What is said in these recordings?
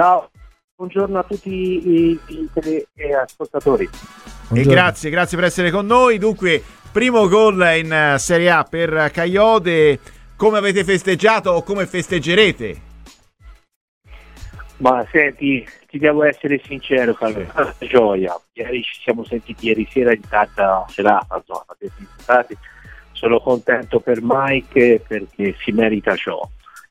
Ciao, buongiorno a tutti i teleascoltatori. E grazie per essere con noi. Dunque, primo gol in Serie A per Kayode. Come avete festeggiato o come festeggerete? Ma senti, ti devo essere sincero, Carlo, sì. Gioia. Ieri ci siamo sentiti ieri sera in tanta serata, sono contento per Mike perché si merita ciò.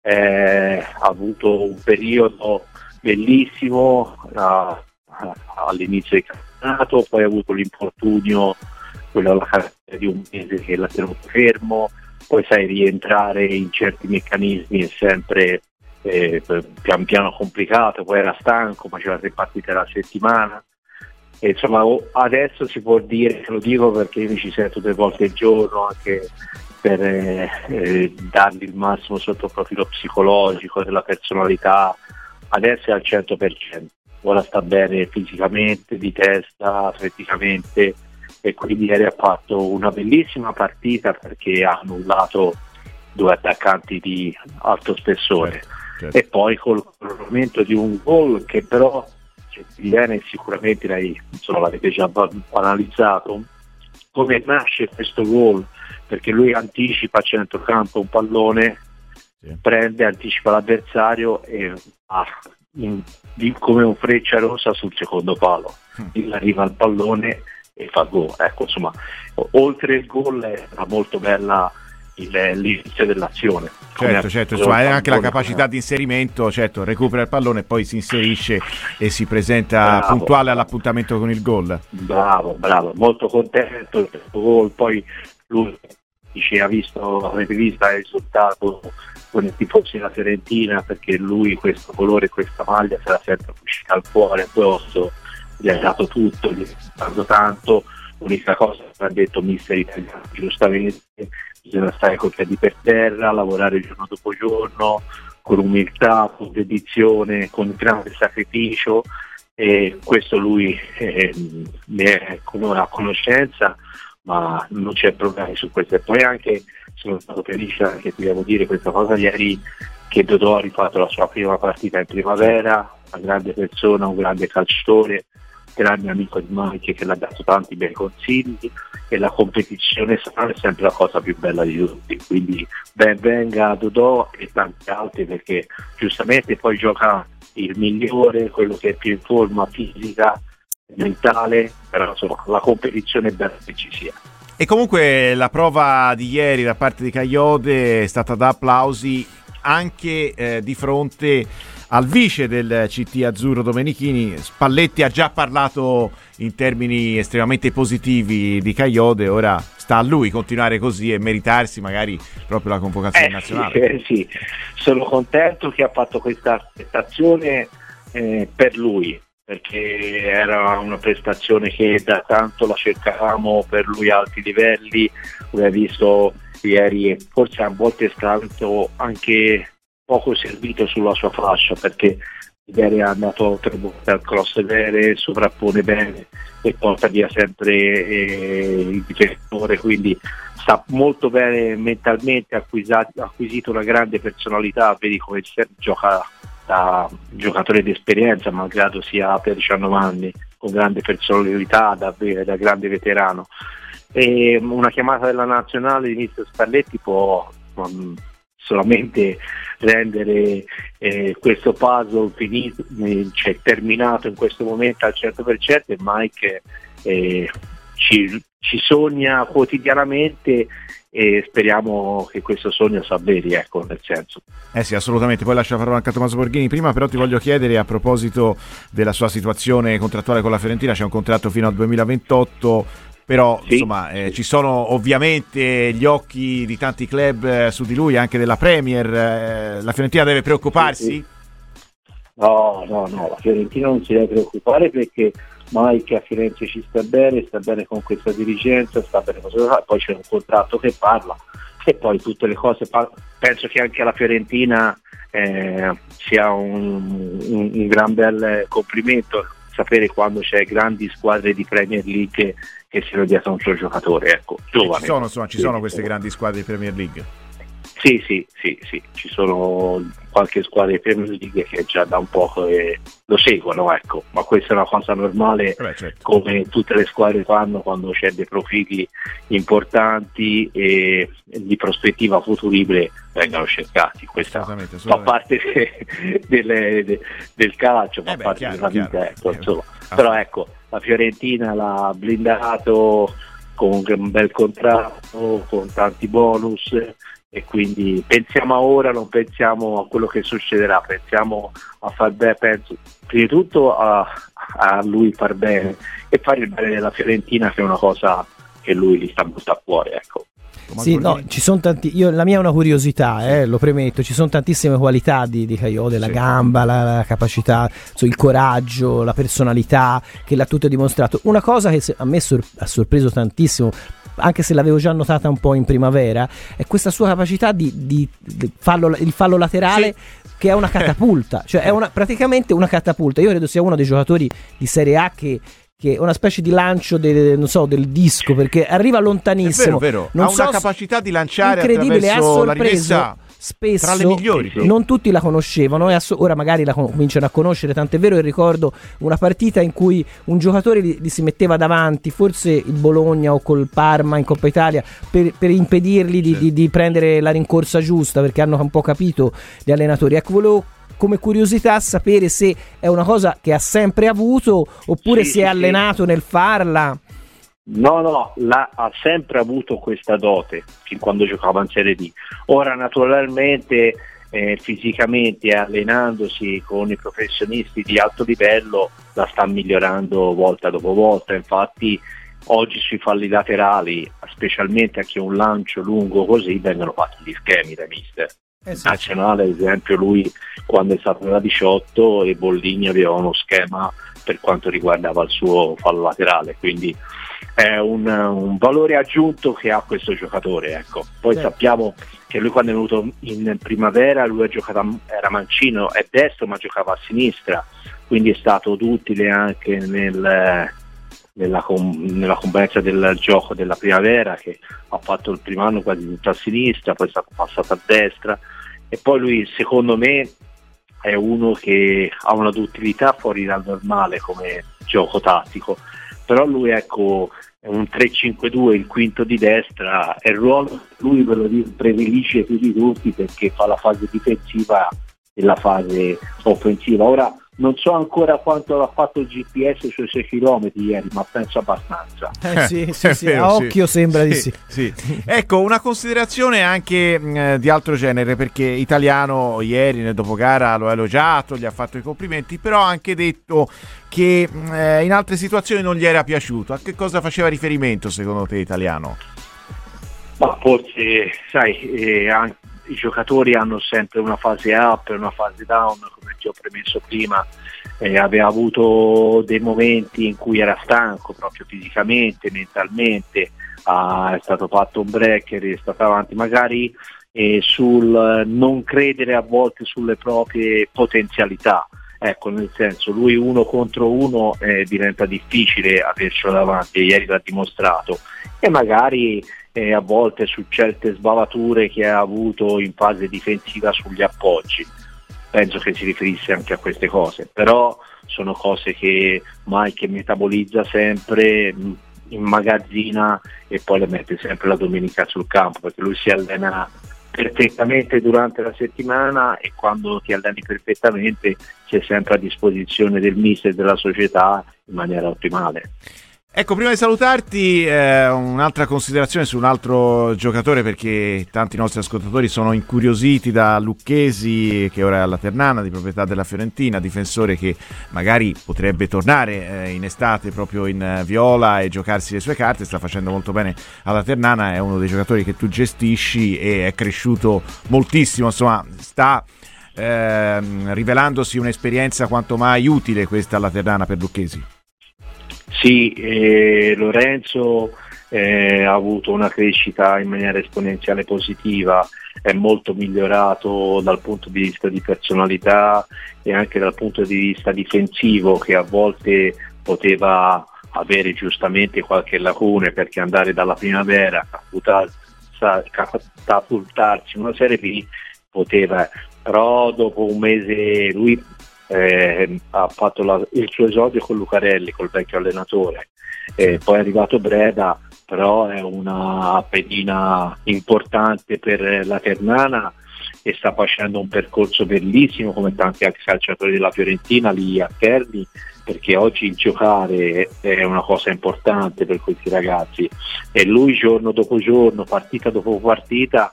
Ha avuto un periodo bellissimo all'inizio del campionato, poi ha avuto l'infortunio, quello alla caratteristica di un mese che l'ha tenuto fermo, poi sai rientrare in certi meccanismi è sempre pian piano complicato, poi era stanco, faceva 3 partite alla settimana e, insomma, adesso si può dire, te lo dico perché io ci sento 2 volte al giorno anche per dargli il massimo sotto il profilo psicologico, della personalità. Adesso è al 100%, ora sta bene fisicamente, di testa, atleticamente, e quindi ieri ha fatto una bellissima partita perché ha annullato 2 attaccanti di alto spessore. Certo. E poi col momento di un gol che però, se ti viene, sicuramente l'avete già analizzato come nasce questo gol, perché lui anticipa a centrocampo un pallone, sì, prende, anticipa l'avversario e come un freccia rossa sul secondo palo, arriva il pallone e fa gol. Ecco, insomma, oltre il gol era molto bella l'inizio dell'azione, certo, insomma, è anche la capacità di inserimento, certo, recupera il pallone e poi si inserisce e si presenta puntuale all'appuntamento con il gol. Bravo, molto contento del gol. Poi lui dice, avete visto il risultato con i tifosi della Fiorentina, perché lui questo colore, questa maglia sarà sempre uscita al cuore, al posto, gli ha dato tutto, gli ha dato tanto. L'unica cosa che ha detto mister italiano, giustamente, bisogna stare con i piedi per terra, lavorare giorno dopo giorno, con umiltà, con dedizione, con grande sacrificio, e questo lui ne è a conoscenza, ma non c'è problema su questo. E poi anche sono stato felice, anche dobbiamo dire questa cosa ieri, che Dodò ha rifatto la sua prima partita in primavera, una grande persona, un grande calciatore, grande amico di Mike che l'ha dato tanti bei consigli, e la competizione sana è sempre la cosa più bella di tutti, quindi ben venga Dodò e tanti altri, perché giustamente poi gioca il migliore, quello che è più in forma fisica, mentale, però insomma la competizione è bella che ci sia. E comunque la prova di ieri da parte di Kayode è stata da applausi anche di fronte al vice del CT azzurro Domenichini. Spalletti ha già parlato in termini estremamente positivi di Kayode, ora sta a lui continuare così e meritarsi magari proprio la convocazione nazionale. Sì. Sono contento che ha fatto questa prestazione per lui, perché era una prestazione che da tanto la cercavamo per lui a alti livelli. Lui ha visto ieri, forse a volte è stato anche poco servito sulla sua fascia, perché ieri è andato 3 volte al cross vere, sovrappone bene e porta via sempre il difensore, quindi sta molto bene mentalmente, ha acquisito una grande personalità, vedi come gioca da giocatore di esperienza, malgrado sia per 19 anni, con grande personalità, da grande veterano. E una chiamata della nazionale di mister Spalletti può solamente rendere questo puzzle finito, terminato in questo momento al 100%, e Mike ci sogna quotidianamente e speriamo che questo sogno si avveri, ecco, nel senso. Sì, assolutamente. Poi lascio la parola anche a Tommaso Borghini. Prima però ti voglio chiedere, a proposito della sua situazione contrattuale con la Fiorentina, c'è un contratto fino al 2028, però sì, insomma ci sono ovviamente gli occhi di tanti club su di lui, anche della Premier. La Fiorentina deve preoccuparsi? Sì. No, la Fiorentina non si deve preoccupare, perché Mike a Firenze ci sta bene con questa dirigenza, sta bene con questa, poi c'è un contratto che parla, e poi tutte le cose penso che anche alla Fiorentina sia un gran bel complimento sapere quando c'è grandi squadre di Premier League che si lo diano a un suo giocatore, ecco, giovane. Ci sono queste grandi squadre di Premier League. Sì, ci sono qualche squadra di Premier League che già da un po' lo seguono, ecco, ma questa è una cosa normale, certo. Come tutte le squadre fanno quando c'è dei profili importanti e di prospettiva futuribile vengano cercati. Questa fa parte del calcio, fa parte della vita, ecco, insomma. Però ecco, la Fiorentina l'ha blindato con un bel contratto, con tanti bonus, e quindi pensiamo a ora, non pensiamo a quello che succederà, pensiamo a far bene, penso prima di tutto a lui far bene e fare il bene della Fiorentina, che è una cosa che lui gli sta molto a cuore, ecco. Sì, no, ci sono tanti. Io, la mia è una curiosità, lo premetto, ci sono tantissime qualità di Kayode, la gamba, la capacità, il coraggio, la personalità che l'ha tutto dimostrato. Una cosa che a me ha sorpreso tantissimo, anche se l'avevo già notata un po' in primavera, è questa sua capacità il fallo laterale, sì, che è una catapulta, cioè è praticamente una catapulta. Io credo sia uno dei giocatori di Serie A che è una specie di lancio del disco, perché arriva lontanissimo. È vero, non ha una capacità di lanciare incredibile, attraverso la rimessa. Spesso tra le migliori, non tutti la conoscevano, e ora magari la cominciano a conoscere, tant'è vero che ricordo una partita in cui un giocatore gli si metteva davanti, forse il Bologna o col Parma in Coppa Italia, per impedirgli di prendere la rincorsa giusta, perché hanno un po' capito gli allenatori. Ecco, volevo come curiosità sapere se è una cosa che ha sempre avuto oppure si è allenato nel farla. No, ha sempre avuto questa dote fin quando giocava in Serie D. Ora naturalmente fisicamente, allenandosi con i professionisti di alto livello, la sta migliorando volta dopo volta. Infatti oggi sui falli laterali, specialmente anche un lancio lungo così, vengono fatti gli schemi da mister. Nazionale, ad esempio, lui quando è stato nella 18 e Bollini aveva uno schema per quanto riguardava il suo fallo laterale, quindi è un valore aggiunto che ha questo giocatore, ecco. Poi sappiamo che lui, quando è venuto in primavera, lui ha giocato, era mancino, è destro ma giocava a sinistra, quindi è stato utile anche nella componenza del gioco della primavera, che ha fatto il primo anno quasi tutto a sinistra, poi è stato passato a destra, e poi lui secondo me è uno che ha una duttilità fuori dal normale come gioco tattico. Però lui, ecco, è un 3-5-2, il quinto di destra, è il ruolo lui, ve lo dico, predilige più di tutti, perché fa la fase difensiva e la fase offensiva. Ora non so ancora quanto l'ha fatto il GPS sui 6 km ieri, ma penso abbastanza. Sì, a occhio sembra di sì. Ecco, una considerazione anche di altro genere, perché Italiano ieri nel dopogara lo ha elogiato, gli ha fatto i complimenti, però ha anche detto che in altre situazioni non gli era piaciuto. A che cosa faceva riferimento secondo te Italiano? Ma forse, sai, anche i giocatori hanno sempre una fase up e una fase down, come ti ho premesso prima. Aveva avuto dei momenti in cui era stanco proprio fisicamente, mentalmente, è stato fatto un break, è stato avanti magari sul non credere a volte sulle proprie potenzialità, ecco, nel senso, lui uno contro uno diventa difficile avercelo davanti, ieri l'ha dimostrato, e magari a volte su certe sbavature che ha avuto in fase difensiva sugli appoggi. Penso che si riferisse anche a queste cose, però sono cose che Mike metabolizza sempre, immagazzina e poi le mette sempre la domenica sul campo, perché lui si allena perfettamente durante la settimana, e quando ti alleni perfettamente sei sempre a disposizione del mister e della società in maniera ottimale. Ecco, prima di salutarti, un'altra considerazione su un altro giocatore, perché tanti nostri ascoltatori sono incuriositi da Lucchesi, che ora è alla Ternana, di proprietà della Fiorentina, difensore che magari potrebbe tornare in estate proprio in viola e giocarsi le sue carte. Sta facendo molto bene alla Ternana, è uno dei giocatori che tu gestisci e è cresciuto moltissimo, insomma sta rivelandosi un'esperienza quanto mai utile questa alla Ternana per Lucchesi. Sì, Lorenzo ha avuto una crescita in maniera esponenziale positiva, è molto migliorato dal punto di vista di personalità e anche dal punto di vista difensivo, che a volte poteva avere giustamente qualche lacune, perché andare dalla primavera a catapultarci una Serie B poteva, però dopo un mese lui ha fatto il suo esordio con Lucarelli, col vecchio allenatore, poi è arrivato Breda, però è una pedina importante per la Ternana e sta facendo un percorso bellissimo, come tanti altri calciatori della Fiorentina lì a Terni, perché oggi giocare è una cosa importante per questi ragazzi, e lui giorno dopo giorno, partita dopo partita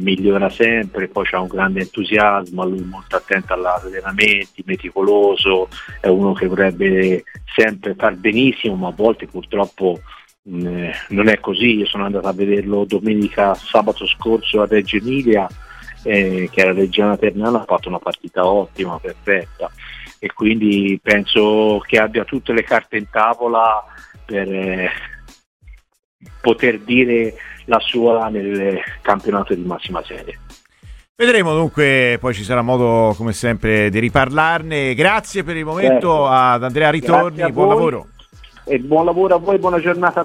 migliora sempre. Poi c'ha un grande entusiasmo, lui è molto attento all'allenamento, meticoloso, è uno che vorrebbe sempre far benissimo, ma a volte purtroppo non è così. Io sono andato a vederlo sabato scorso a Reggio Emilia, che era Reggiana Ternana, ha fatto una partita ottima, perfetta, e quindi penso che abbia tutte le carte in tavola per poter dire la sua nel campionato di massima serie. Vedremo dunque, poi ci sarà modo come sempre di riparlarne. Grazie per il momento, certo. Ad Andrea Ritorni, buon lavoro. E buon lavoro a voi, buona giornata a tutti.